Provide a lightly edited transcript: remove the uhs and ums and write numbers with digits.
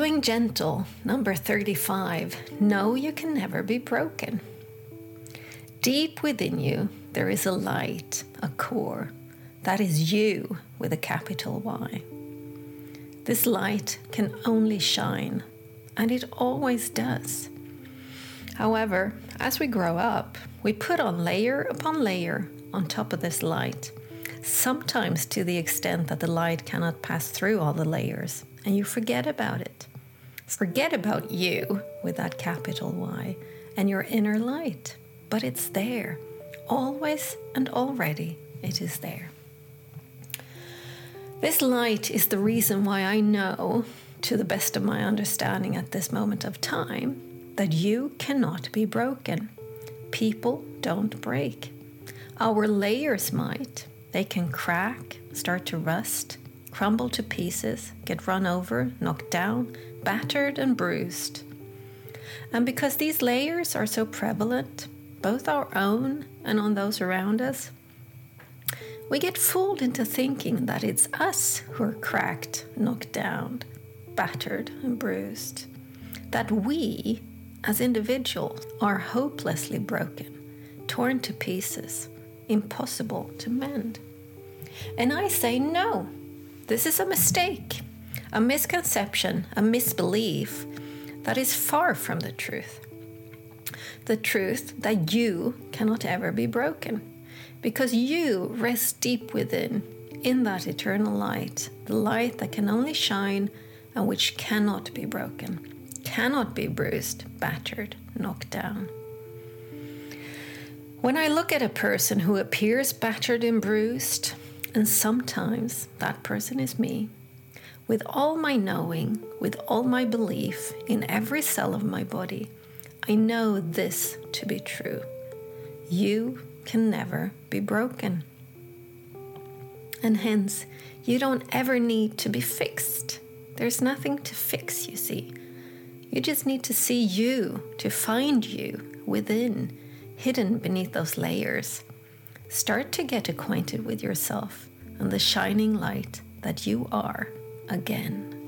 Doing gentle, number 35. No, you can never be broken. Deep within you, there is a light, a core. That is you with a capital Y. This light can only shine, and it always does. However, as we grow up, we put on layer upon layer on top of this light, sometimes to the extent that the light cannot pass through all the layers, and you forget about it. Forget about you with that capital Y and your inner light, but it's there. Always and already it is there. This light is the reason why I know, to the best of my understanding at this moment of time, that you cannot be broken. People don't break. Our layers might. They can crack, start to rust, crumble to pieces, get run over, knocked down, battered and bruised. And because these layers are so prevalent, both our own and on those around us, we get fooled into thinking that it's us who are cracked, knocked down, battered and bruised. That we, as individuals, are hopelessly broken, torn to pieces, impossible to mend. And I say no. This is a mistake, a misconception, a misbelief that is far from the truth. The truth that you cannot ever be broken, because you rest deep within, in that eternal light, the light that can only shine and which cannot be broken, cannot be bruised, battered, knocked down. When I look at a person who appears battered and bruised, and sometimes that person is me, with all my knowing, with all my belief in every cell of my body, I know this to be true. You can never be broken. And hence, you don't ever need to be fixed. There's nothing to fix, you see. You just need to see you, to find you within, hidden beneath those layers. Start to get acquainted with yourself and the shining light that you are again.